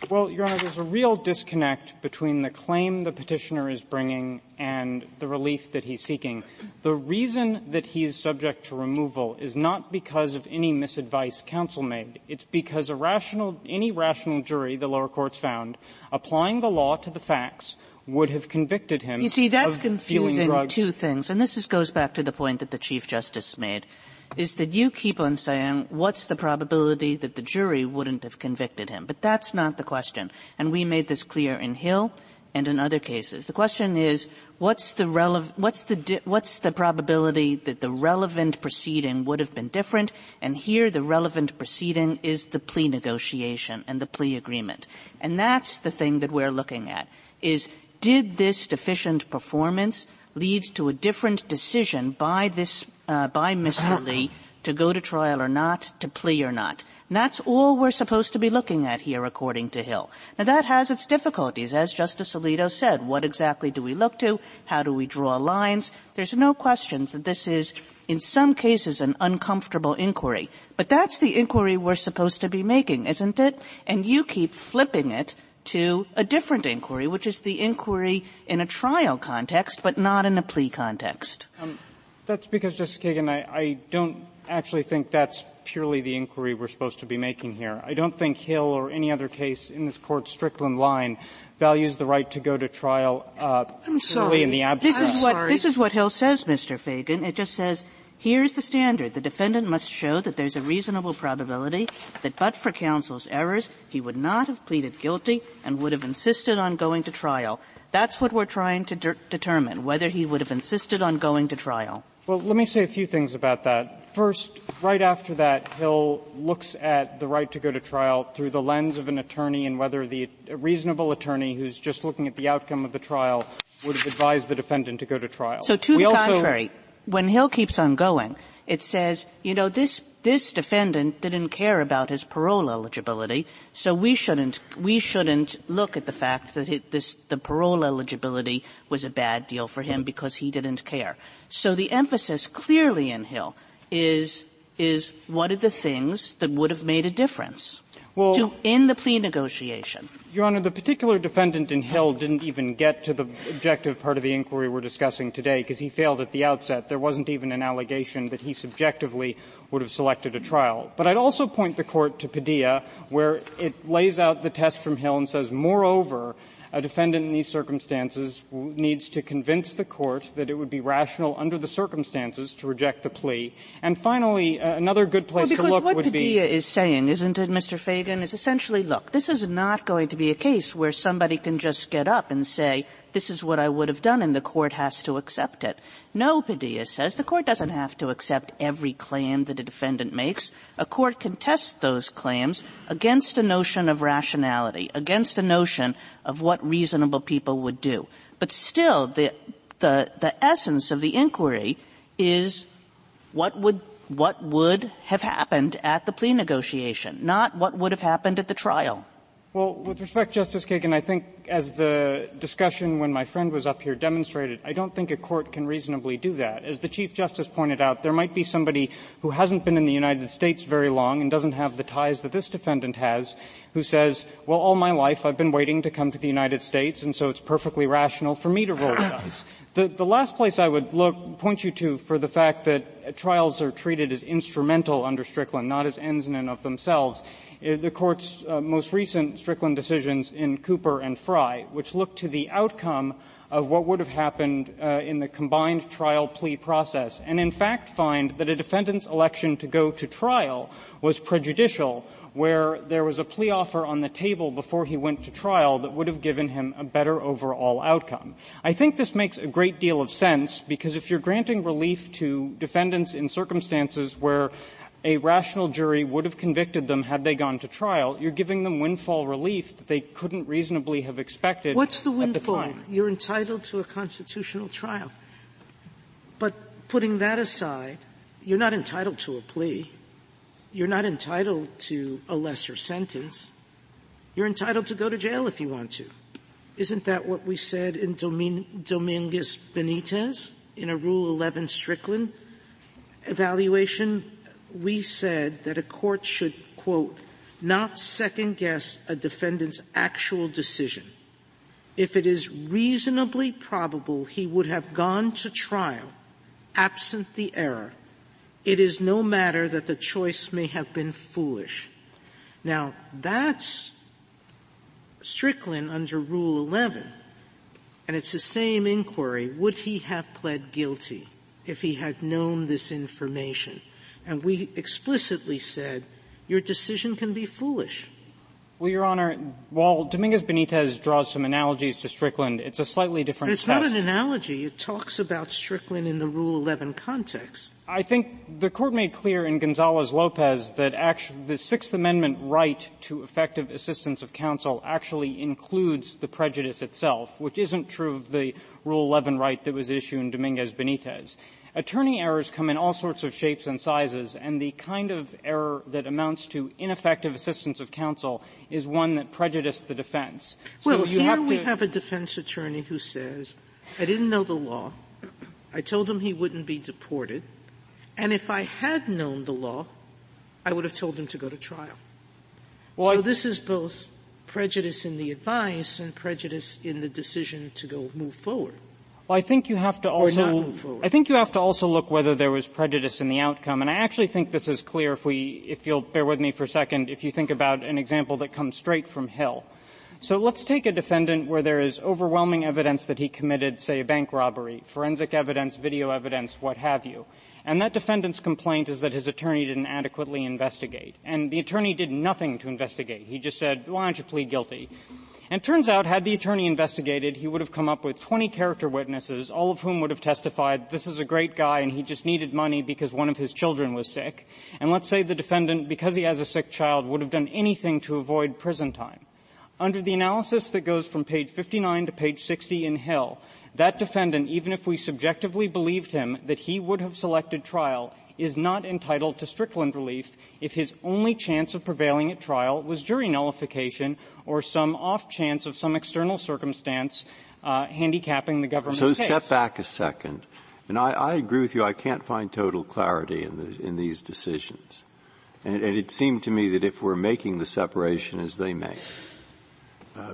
Well, Your Honor, there's a real disconnect between the claim the petitioner is bringing and the relief that he's seeking. The reason that he is subject to removal is not because of any misadvice counsel made. It's because any rational jury, the lower courts found, applying the law to the facts, would have convicted him. You see, that's confusing two things. And this goes back to the point that the Chief Justice made, is that you keep on saying, what's the probability that the jury wouldn't have convicted him? But that's not the question. And we made this clear in Hill and in other cases. The question is, what's the probability that the relevant proceeding would have been different? And here the relevant proceeding is the plea negotiation and the plea agreement. And that's the thing that we're looking at, is did this deficient performance lead to a different decision by Mr. Lee to go to trial or not, to plea or not. And that's all we're supposed to be looking at here, according to Hill. Now, that has its difficulties, as Justice Alito said. What exactly do we look to? How do we draw lines? There's no question that this is, in some cases, an uncomfortable inquiry. But that's the inquiry we're supposed to be making, isn't it? And you keep flipping it to a different inquiry, which is the inquiry in a trial context, but not in a plea context. That's because, Justice Kagan, I don't actually think that's purely the inquiry we're supposed to be making here. I don't think Hill or any other case in this Court's Strickland line values the right to go to trial purely in the abstract. This is what Hill says, Mr. Fagan. It just says, Here's the standard. The defendant must show that there's a reasonable probability that but for counsel's errors, he would not have pleaded guilty and would have insisted on going to trial. That's what we're trying to determine, whether he would have insisted on going to trial. Well, let me say a few things about that. First, right after that, Hill looks at the right to go to trial through the lens of an attorney and whether a reasonable attorney who's just looking at the outcome of the trial would have advised the defendant to go to trial. So to the contrary, when Hill keeps on going, it says, you know, this defendant didn't care about his parole eligibility, so we shouldn't look at the fact that the parole eligibility was a bad deal for him because he didn't care. So the emphasis clearly in Hill is what are the things that would have made a difference? Well, to end the plea negotiation. Your Honor, the particular defendant in Hill didn't even get to the objective part of the inquiry we're discussing today because he failed at the outset. There wasn't even an allegation that he subjectively would have selected a trial. But I'd also point the Court to Padilla, where it lays out the test from Hill and says, moreover, a defendant in these circumstances needs to convince the Court that it would be rational under the circumstances to reject the plea. And finally, another good place to look would be — because what Padilla is saying, isn't it, Mr. Fagan, is essentially, look, this is not going to be a case where somebody can just get up and say, this is what I would have done, and the Court has to accept it. No, Padilla says, the Court doesn't have to accept every claim that a defendant makes. A Court can test those claims against a notion of rationality, against a notion of what reasonable people would do. But still, the essence of the inquiry is what would have happened at the plea negotiation, not what would have happened at the trial. Well, with respect, Justice Kagan, I think as the discussion when my friend was up here demonstrated, I don't think a court can reasonably do that. As the Chief Justice pointed out, there might be somebody who hasn't been in the United States very long and doesn't have the ties that this defendant has, who says, well, all my life I've been waiting to come to the United States, and so it's perfectly rational for me to roll the dice. The last place I would point you to for the fact that trials are treated as instrumental under Strickland, not as ends in and of themselves, is the Court's most recent Strickland decisions in Cooper and Fry, which look to the outcome of what would have happened in the combined trial plea process, and in fact find that a defendant's election to go to trial was prejudicial, where there was a plea offer on the table before he went to trial that would have given him a better overall outcome. I think this makes a great deal of sense because if you're granting relief to defendants in circumstances where a rational jury would have convicted them had they gone to trial, you're giving them windfall relief that they couldn't reasonably have expected at the time. What's the windfall? You're entitled to a constitutional trial. But putting that aside, you're not entitled to a plea. You're not entitled to a lesser sentence. You're entitled to go to jail if you want to. Isn't that what we said in Dominguez Benitez in a Rule 11 Strickland evaluation? We said that a court should, quote, not second-guess a defendant's actual decision if it is reasonably probable he would have gone to trial absent the error. It is no matter that the choice may have been foolish. Now, that's Strickland under Rule 11, and it's the same inquiry. Would he have pled guilty if he had known this information? And we explicitly said your decision can be foolish. Well, Your Honor, while Dominguez Benitez draws some analogies to Strickland, it's a slightly different test. But it's not an analogy. It talks about Strickland in the Rule 11 context. I think the Court made clear in Gonzalez-Lopez that the Sixth Amendment right to effective assistance of counsel actually includes the prejudice itself, which isn't true of the Rule 11 right that was issued in Dominguez-Benitez. Attorney errors come in all sorts of shapes and sizes, and the kind of error that amounts to ineffective assistance of counsel is one that prejudiced the defense. So well, here we have a defense attorney who says, I didn't know the law. I told him he wouldn't be deported. And if I had known the law, I would have told him to go to trial. Well, so this is both prejudice in the advice and prejudice in the decision to move forward. Well, I think you have to also look whether there was prejudice in the outcome. And I actually think this is clear if you'll bear with me for a second, if you think about an example that comes straight from Hill. So let's take a defendant where there is overwhelming evidence that he committed, say, a bank robbery, forensic evidence, video evidence, what have you. And that defendant's complaint is that his attorney didn't adequately investigate. And the attorney did nothing to investigate. He just said, why don't you plead guilty? And it turns out, had the attorney investigated, he would have come up with 20 character witnesses, all of whom would have testified, this is a great guy and he just needed money because one of his children was sick. And let's say the defendant, because he has a sick child, would have done anything to avoid prison time. Under the analysis that goes from page 59 to page 60 in Hill, that defendant, even if we subjectively believed him that he would have selected trial, is not entitled to Strickland relief if his only chance of prevailing at trial was jury nullification or some off chance of some external circumstance handicapping the government's case. So step back a second. And I agree with you. I can't find total clarity in these decisions. And it seemed to me that if we're making the separation as they make,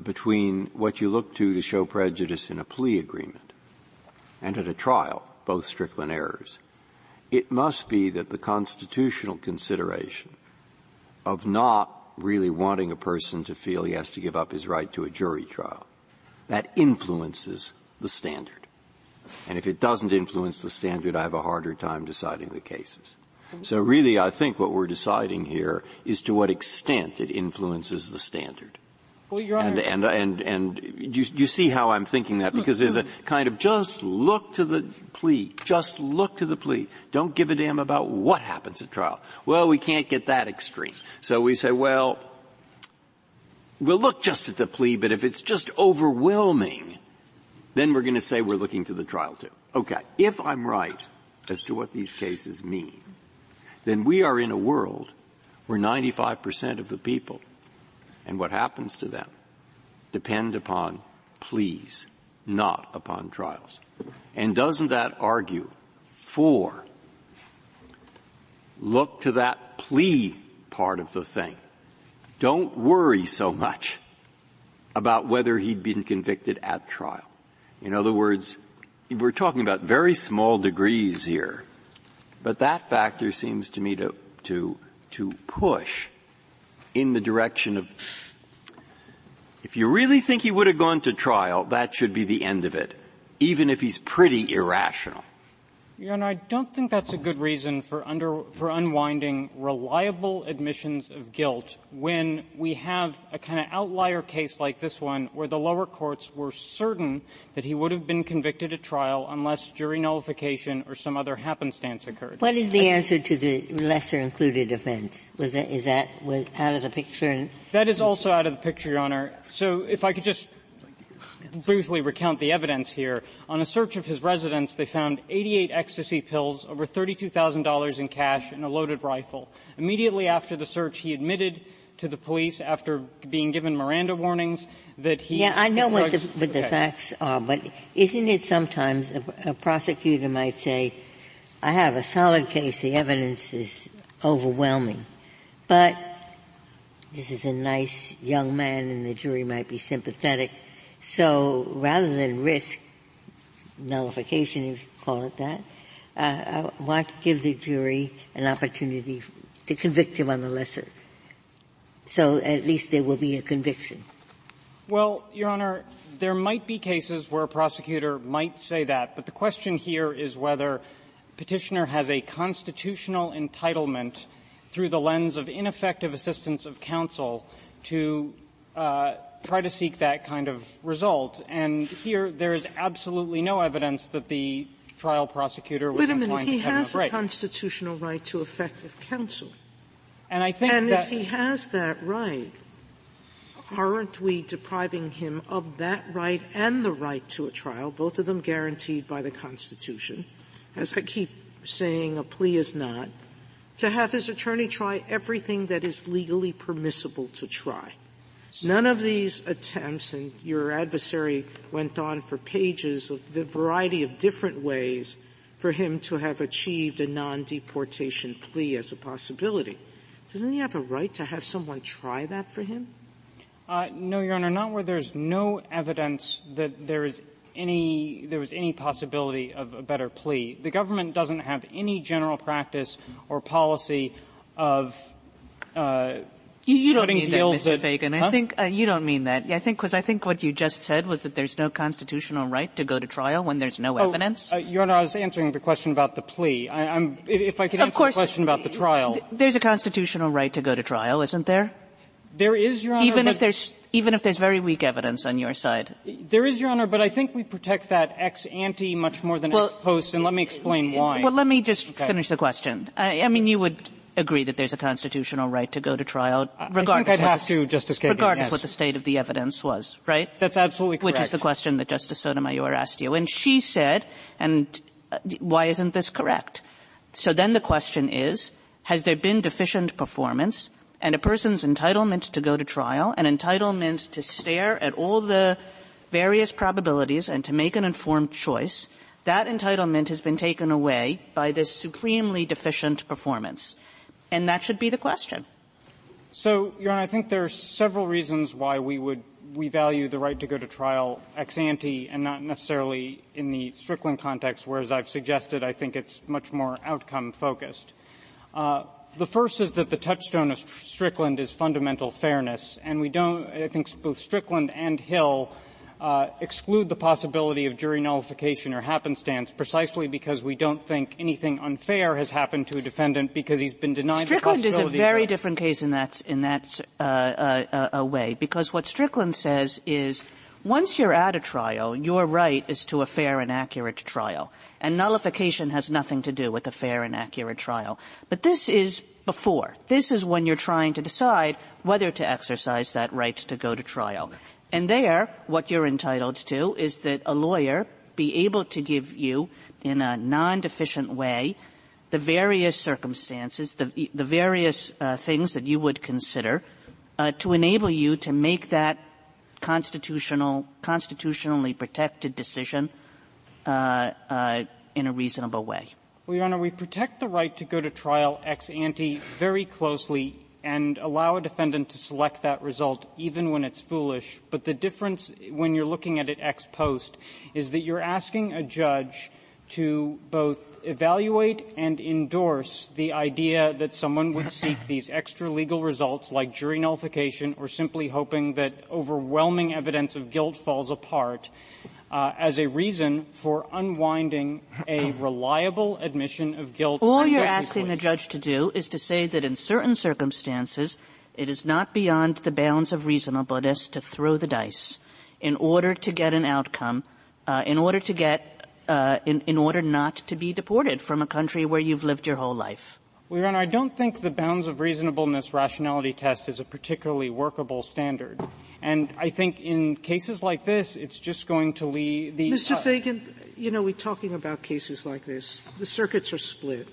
between what you look to show prejudice in a plea agreement and at a trial, both Strickland errors, it must be that the constitutional consideration of not really wanting a person to feel he has to give up his right to a jury trial, that influences the standard. And if it doesn't influence the standard, I have a harder time deciding the cases. So really, I think what we're deciding here is to what extent it influences the standard. Well, Your Honor, and you see how I'm thinking that, because there's a kind of just look to the plea, just look to the plea. Don't give a damn about what happens at trial. Well, we can't get that extreme. So we say, well, we'll look just at the plea, but if it's just overwhelming, then we're going to say we're looking to the trial too. Okay. If I'm right as to what these cases mean, then we are in a world where 95% of the people and what happens to them depend upon pleas, not upon trials. And doesn't that argue for look to that plea part of the thing? Don't worry so much about whether he'd been convicted at trial. In other words, we're talking about very small degrees here, but that factor seems to me to push in the direction of, if you really think he would have gone to trial, that should be the end of it, even if he's pretty irrational. Your Honor, I don't think that's a good reason for unwinding reliable admissions of guilt when we have a kind of outlier case like this one where the lower courts were certain that he would have been convicted at trial unless jury nullification or some other happenstance occurred. What is the answer to the lesser included offense? Was that out of the picture? That is also out of the picture, Your Honor. So if I could just briefly recount the evidence here. On a search of his residence, they found 88 ecstasy pills, over $32,000 in cash, and a loaded rifle. Immediately after the search, he admitted to the police, after being given Miranda warnings, that he... Yeah, I know what the facts are, but isn't it sometimes a prosecutor might say, I have a solid case, the evidence is overwhelming, but this is a nice young man and the jury might be sympathetic. So rather than risk nullification, if you call it that, I want to give the jury an opportunity to convict him on the lesser. So at least there will be a conviction. Well, Your Honor, there might be cases where a prosecutor might say that, but the question here is whether petitioner has a constitutional entitlement through the lens of ineffective assistance of counsel to try to seek that kind of result. And here there is absolutely no evidence that the trial prosecutor was inclined to have a break. Wait a minute. He has a constitutional right to effective counsel. And I think that... And if he has that right, aren't we depriving him of that right and the right to a trial, both of them guaranteed by the Constitution? As I keep saying, a plea is not. To have his attorney try everything that is legally permissible to try. None of these attempts, and your adversary went on for pages of the variety of different ways for him to have achieved a non-deportation plea as a possibility. Doesn't he have a right to have someone try that for him? No, Your Honor, not where there's no evidence that there was any possibility of a better plea. The government doesn't have any general practice or policy of You don't mean that, Mr. Fagan. Huh? I think you don't mean that. I think what you just said was that there's no constitutional right to go to trial when there's no evidence. Your Honor, I was answering the question about the plea. If I could answer the question about the trial. There's a constitutional right to go to trial, isn't there? There is, Your Honor. Even if there's very weak evidence on your side. There is, Your Honor, but I think we protect that ex ante much more than ex post, and let me explain why. Well, let me just finish the question. I mean, you would agree that there's a constitutional right to go to trial, regardless what the state of the evidence was, right? That's absolutely correct. Which is the question that Justice Sotomayor asked you. And she said, why isn't this correct? So then the question is, has there been deficient performance? And a person's entitlement to go to trial, an entitlement to stare at all the various probabilities and to make an informed choice, that entitlement has been taken away by this supremely deficient performance. And that should be the question. So, Your Honor, I think there are several reasons why we value the right to go to trial ex ante and not necessarily in the Strickland context, where, as I've suggested, I think it's much more outcome focused. The first is that the touchstone of Strickland is fundamental fairness, and I think both Strickland and Hill exclude the possibility of jury nullification or happenstance precisely because we don't think anything unfair has happened to a defendant because he's been denied the possibility. Strickland is a very different case in that way, because what Strickland says is once you're at a trial, your right is to a fair and accurate trial, and nullification has nothing to do with a fair and accurate trial. But this is before. This is when you're trying to decide whether to exercise that right to go to trial. And there, what you're entitled to is that a lawyer be able to give you, in a non-deficient way, the various circumstances, the various things that you would consider to enable you to make that constitutionally protected decision in a reasonable way. Well, Your Honor, we protect the right to go to trial ex ante very closely and allow a defendant to select that result even when it's foolish. But the difference when you're looking at it ex post is that you're asking a judge to both evaluate and endorse the idea that someone would seek these extra legal results like jury nullification or simply hoping that overwhelming evidence of guilt falls apart as a reason for unwinding a reliable admission of guilt. All you're asking the judge to do is to say that in certain circumstances, it is not beyond the bounds of reasonableness to throw the dice in order to get an outcome, in order not to be deported from a country where you've lived your whole life. Well, Your Honor, I don't think the bounds of reasonableness rationality test is a particularly workable standard. And I think in cases like this, it's just going to lead the... Mr. Fagan, we're talking about cases like this. The circuits are split.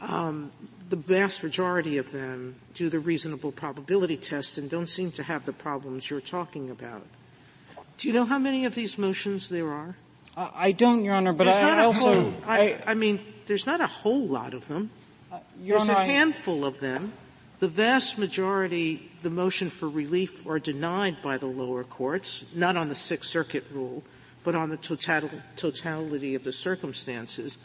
The vast majority of them do the reasonable probability test and don't seem to have the problems you're talking about. Do you know how many of these motions there are? I don't, Your Honor, but there's not a whole lot of them. There's a handful of them. The vast majority, the motion for relief are denied by the lower courts, not on the Sixth Circuit rule, but on the totality of the circumstances.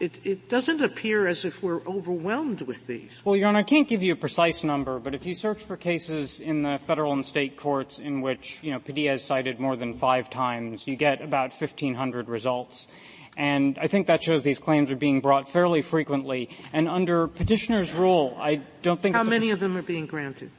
It doesn't appear as if we're overwhelmed with these. Well, Your Honor, I can't give you a precise number, but if you search for cases in the federal and state courts in which, Padilla is cited more than 5 times, you get about 1,500 results. And I think that shows these claims are being brought fairly frequently. And under petitioner's rule, I don't think... How many of them are being granted?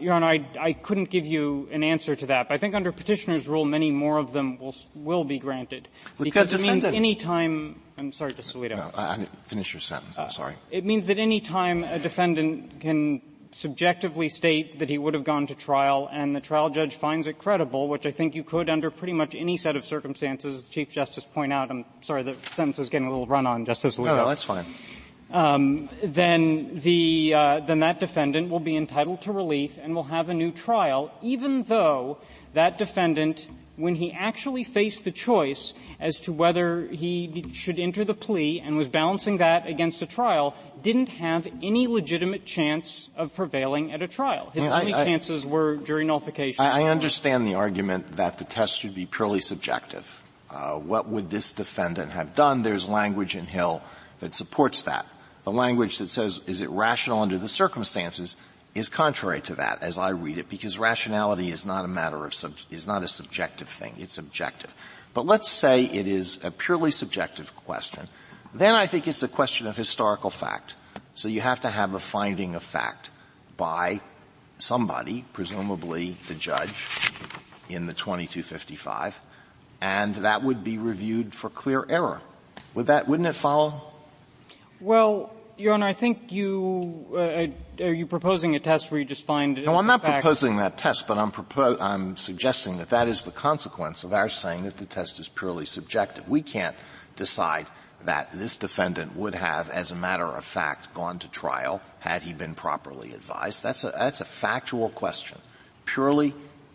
Your Honor, I couldn't give you an answer to that. But I think under petitioner's rule, many more of them will be granted. Because it means any time... I'm sorry, Justice Alito. No, I didn't finish your sentence. I'm sorry. It means that any time a defendant can subjectively state that he would have gone to trial and the trial judge finds it credible, which I think you could under pretty much any set of circumstances, the Chief Justice pointed out. I'm sorry, the sentence is getting a little run on, Justice Alito. No, that's fine. Then that defendant will be entitled to relief and will have a new trial, even though that defendant, when he actually faced the choice as to whether he should enter the plea and was balancing that against a trial, didn't have any legitimate chance of prevailing at a trial. His only chances were jury nullification. I understand the argument that the test should be purely subjective. What would this defendant have done? There's language in Hill that supports that. The language that says, is it rational under the circumstances, is contrary to that, as I read it, because rationality is not a matter of is not a subjective thing. It's objective. But let's say it is a purely subjective question. Then I think it's a question of historical fact. So you have to have a finding of fact by somebody, presumably the judge, in the 2255, and that would be reviewed for clear error. Wouldn't it follow? Well, Your Honor, I think are you proposing a test where you just find no, I'm not proposing that test, but I'm suggesting that is the consequence of our saying that the test is purely subjective. We can't decide that this defendant would have, as a matter of fact, gone to trial had he been properly advised. That's a factual question. Purely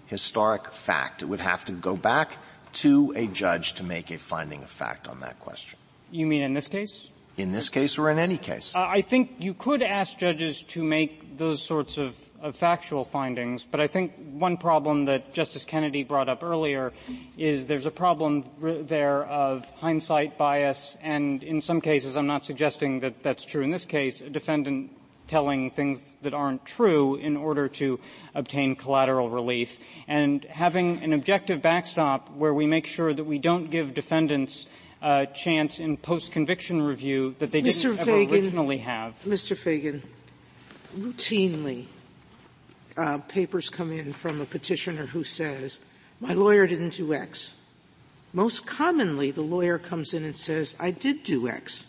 historic fact. It would have to go back to a judge to make a finding of fact on that question. You mean in this case? In this case or in any case? I think you could ask judges to make those sorts of factual findings, but I think one problem that Justice Kennedy brought up earlier is there's a problem there of hindsight bias, and in some cases, I'm not suggesting that that's true in this case, a defendant telling things that aren't true in order to obtain collateral relief. And having an objective backstop where we make sure that we don't give defendants a chance in post-conviction review that they didn't ever originally have. Mr. Fagan, routinely papers come in from a petitioner who says, my lawyer didn't do X. Most commonly, the lawyer comes in and says, I did do X.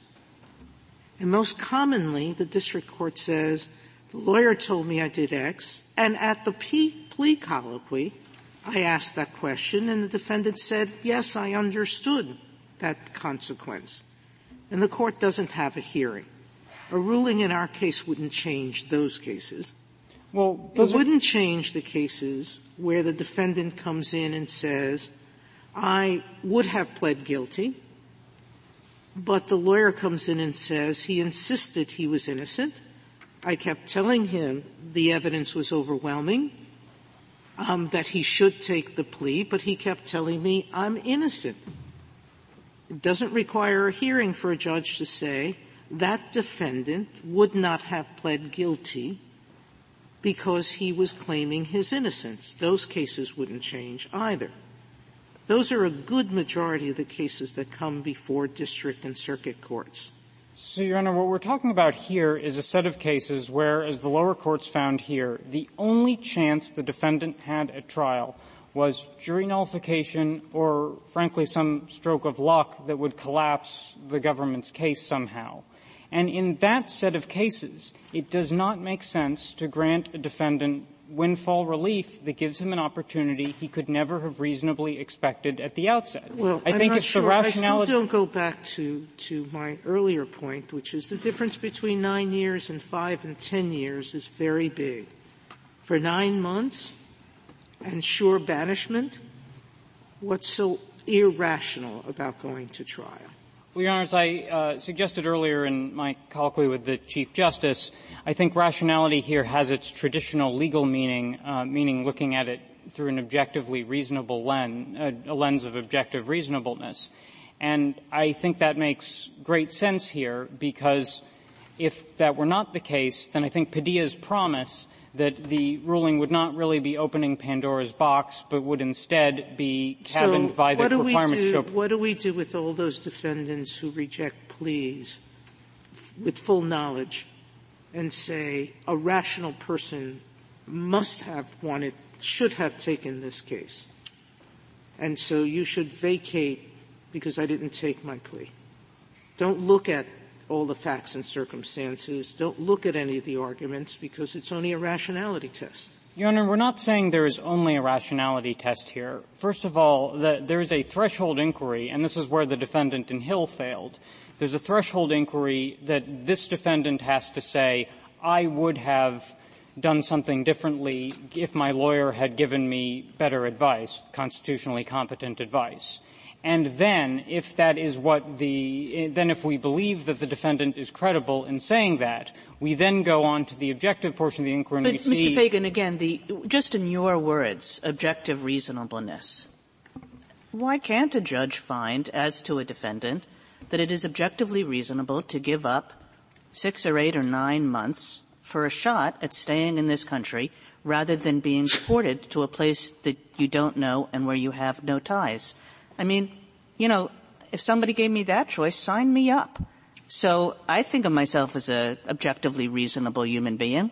And most commonly, the district court says, the lawyer told me I did X, and at the plea colloquy, I asked that question, and the defendant said, yes, I understood that consequence. And the court doesn't have a hearing. A ruling in our case wouldn't change those cases. Well, it wouldn't change the cases where the defendant comes in and says, I would have pled guilty, but the lawyer comes in and says he insisted he was innocent. I kept telling him the evidence was overwhelming, that he should take the plea, but he kept telling me I'm innocent. It doesn't require a hearing for a judge to say that defendant would not have pled guilty because he was claiming his innocence. Those cases wouldn't change either. Those are a good majority of the cases that come before district and circuit courts. So, Your Honor, what we're talking about here is a set of cases where, as the lower courts found here, the only chance the defendant had at trial was jury nullification or, frankly, some stroke of luck that would collapse the government's case somehow. And in that set of cases, it does not make sense to grant a defendant windfall relief that gives him an opportunity he could never have reasonably expected at the outset. Well, I think if the rationality, I still don't go back to my earlier point, which is the difference between 9 years and 5 and 10 years is very big. For 9 months and sure banishment, what's so irrational about going to trial? Well, Your Honors, I suggested earlier in my colloquy with the Chief Justice, I think rationality here has its traditional legal meaning, meaning looking at it through an objectively reasonable lens, a lens of objective reasonableness. And I think that makes great sense here because if that were not the case, then I think Padilla's promise that the ruling would not really be opening Pandora's box, but would instead be cabined by the requirement to show. What do we do with all those defendants who reject pleas with full knowledge and say a rational person should have taken this case? And so you should vacate because I didn't take my plea. Don't look at all the facts and circumstances. Don't look at any of the arguments because it's only a rationality test. Your Honor, we're not saying there is only a rationality test here. First of all, there is a threshold inquiry, and this is where the defendant in Hill failed. There's a threshold inquiry that this defendant has to say, I would have done something differently if my lawyer had given me better advice, constitutionally competent advice. And then, if that is if we believe that the defendant is credible in saying that, we then go on to the objective portion of the inquiry. But, Mr. Fagan, again, just in your words, objective reasonableness. Why can't a judge find, as to a defendant, that it is objectively reasonable to give up 6 or 8 or 9 months for a shot at staying in this country rather than being deported to a place that you don't know and where you have no ties. I mean, you know, if somebody gave me that choice, sign me up. So I think of myself as a objectively reasonable human being.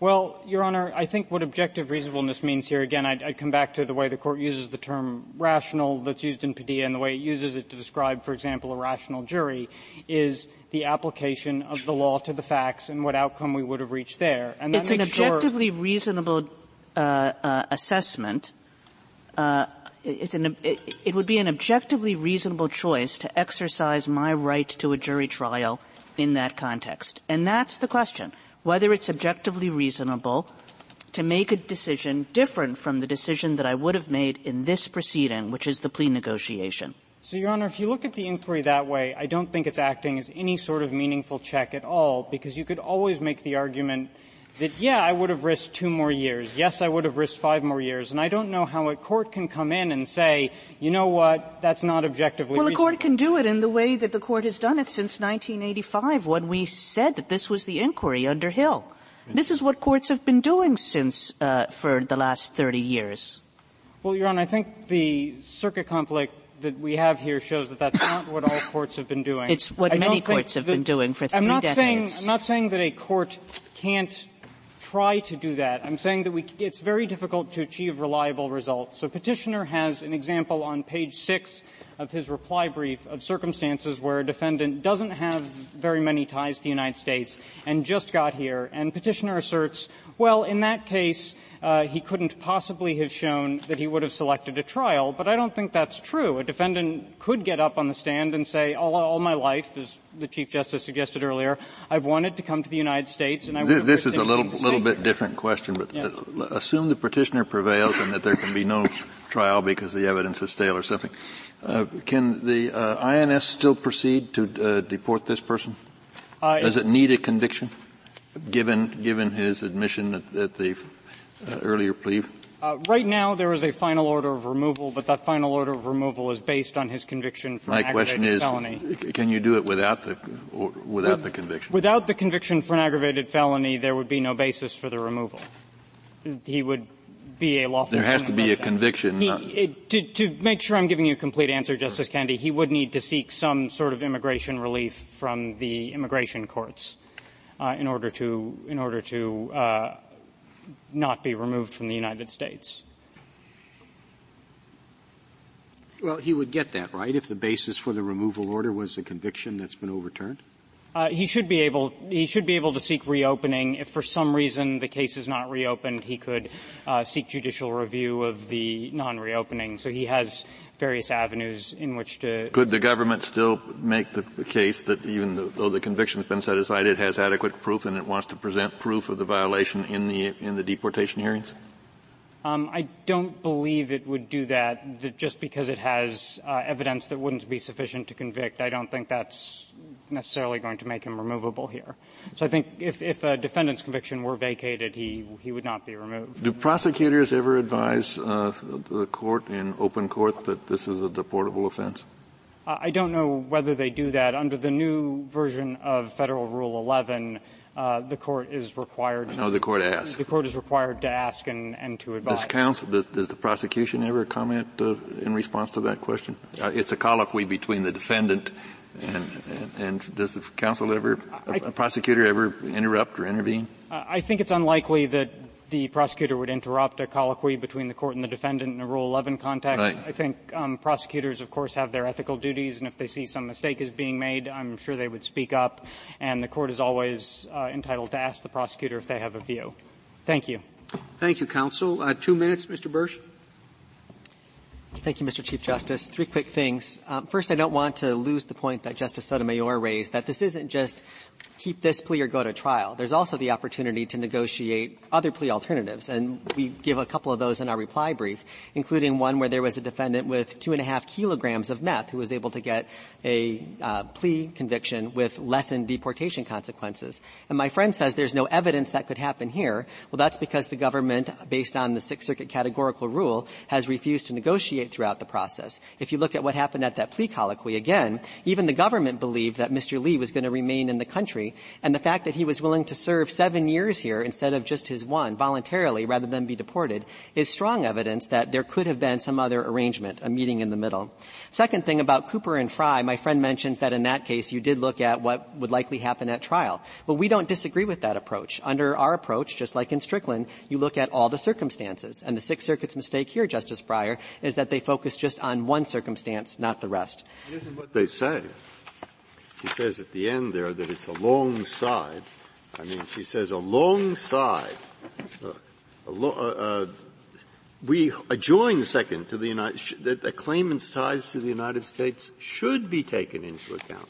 Well, Your Honor, I think what objective reasonableness means here, again, I'd come back to the way the Court uses the term rational that's used in Padilla and the way it uses it to describe, for example, a rational jury, is the application of the law to the facts and what outcome we would have reached there. And that it's an objectively reasonable assessment. It would be an objectively reasonable choice to exercise my right to a jury trial in that context. And that's the question. Whether it's objectively reasonable to make a decision different from the decision that I would have made in this proceeding, which is the plea negotiation. So, Your Honor, if you look at the inquiry that way, I don't think it's acting as any sort of meaningful check at all, because you could always make the argument that, yeah, I would have risked 2 more years. Yes, I would have risked 5 more years. And I don't know how a court can come in and say, you know what, that's not objectively reasonable. Well, a court can do it in the way that the Court has done it since 1985 when we said that this was the inquiry under Hill. This is what courts have been doing since for the last 30 years. Well, Your Honor, I think the circuit conflict that we have here shows that that's not what all courts have been doing. It's what many courts have been doing for 3 decades. I'm not saying that a court can't try to do that. I'm saying that it's very difficult to achieve reliable results. So petitioner has an example on page 6 of his reply brief of circumstances where a defendant doesn't have very many ties to the United States and just got here. And petitioner asserts, well, in that case, he couldn't possibly have shown that he would have selected a trial. But I don't think that's true. A defendant could get up on the stand and say, all my life, as the Chief Justice suggested earlier, I've wanted to come to the United States, and I would This is a little bit different question, but yeah. Assume the petitioner prevails and that there can be no trial because the evidence is stale or something. Can the INS still proceed to deport this person? Does it need a conviction, given his admission at the earlier plea? Right now there is a final order of removal, but that final order of removal is based on his conviction for an aggravated felony. My question is, can you do it without the conviction? Without the conviction for an aggravated felony, there would be no basis for the removal. He would be a lawful. There has to be a conviction. To make sure I'm giving you a complete answer, Justice Kennedy, he would need to seek some sort of immigration relief from the immigration courts in order to not be removed from the United States. Well, he would get that, right, if the basis for the removal order was a conviction that's been overturned? He should be able to seek reopening. If for some reason the case is not reopened, he could seek judicial review of the non-reopening. So he has various avenues in which to. Could the government still make the case that even though the conviction's been set aside, it has adequate proof and it wants to present proof of the violation in the deportation hearings? I don't believe it would do that just because it has evidence that wouldn't be sufficient to convict. I don't think that's necessarily going to make him removable here. So I think if a defendant's conviction were vacated, he would not be removed. Do prosecutors ever advise the court in open court that this is a deportable offense? I don't know whether they do that. Under the new version of Federal Rule 11, the court is required. No, the court asks. The court is required to ask and to advise. Does the prosecution ever comment in response to that question? It's a colloquy between the defendant and does the counsel ever, a prosecutor ever interrupt or intervene? I think it's unlikely that the prosecutor would interrupt a colloquy between the court and the defendant in a Rule 11 context. Right. I think prosecutors, of course, have their ethical duties, and if they see some mistake is being made, I'm sure they would speak up, and the court is always entitled to ask the prosecutor if they have a view. Thank you. Thank you, counsel. 2 minutes, Mr. Bursch. Thank you, Mr. Chief Justice. 3 quick things. First, I don't want to lose the point that Justice Sotomayor raised, that this isn't just keep this plea or go to trial. There's also the opportunity to negotiate other plea alternatives, and we give a couple of those in our reply brief, including one where there was a defendant with 2.5 kilograms of meth who was able to get a plea conviction with lessened deportation consequences. And my friend says there's no evidence that could happen here. Well, that's because the government, based on the Sixth Circuit categorical rule, has refused to negotiate negotiate throughout the process. If you look at what happened at that plea colloquy, again, even the government believed that Mr. Lee was going to remain in the country, and the fact that he was willing to serve 7 years here instead of just his one voluntarily rather than be deported is strong evidence that there could have been some other arrangement, a meeting in the middle. Second thing about Cooper and Fry, my friend mentions that in that case you did look at what would likely happen at trial. Well, we don't disagree with that approach. Under our approach, just like in Strickland, you look at all the circumstances. And the Sixth Circuit's mistake here, Justice Breyer, is that they focus just on one circumstance, not the rest. It isn't what they say. She says at the end there that it's alongside. I mean, she says alongside. We adjoin second to the United States, that the claimant's ties to the United States should be taken into account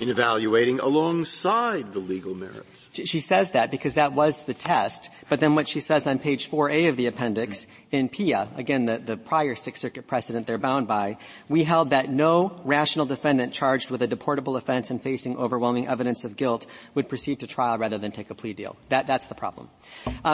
in evaluating alongside the legal merits. She says that because that was the test, but then what she says on page 4A of the appendix in PIA, again the prior Sixth Circuit precedent they're bound by, we held that no rational defendant charged with a deportable offense and facing overwhelming evidence of guilt would proceed to trial rather than take a plea deal. That's the problem.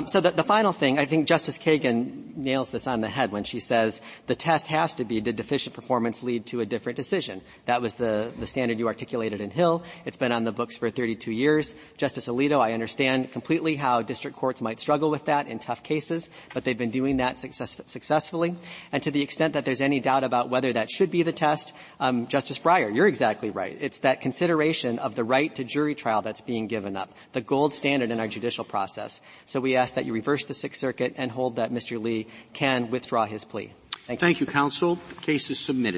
So the final thing, I think Justice Kagan nails this on the head when she says the test has to be, did deficient performance lead to a different decision? That was the standard you articulated in Hill. It's been on the books for 32 years. Justice Alito, I understand completely how district courts might struggle with that in tough cases, but they've been doing that successfully. And to the extent that there's any doubt about whether that should be the test, Justice Breyer, you're exactly right. It's that consideration of the right to jury trial that's being given up, the gold standard in our judicial process. So we ask that you reverse the Sixth Circuit and hold that Mr. Lee can withdraw his plea. Thank you. Thank you, counsel. The case is submitted.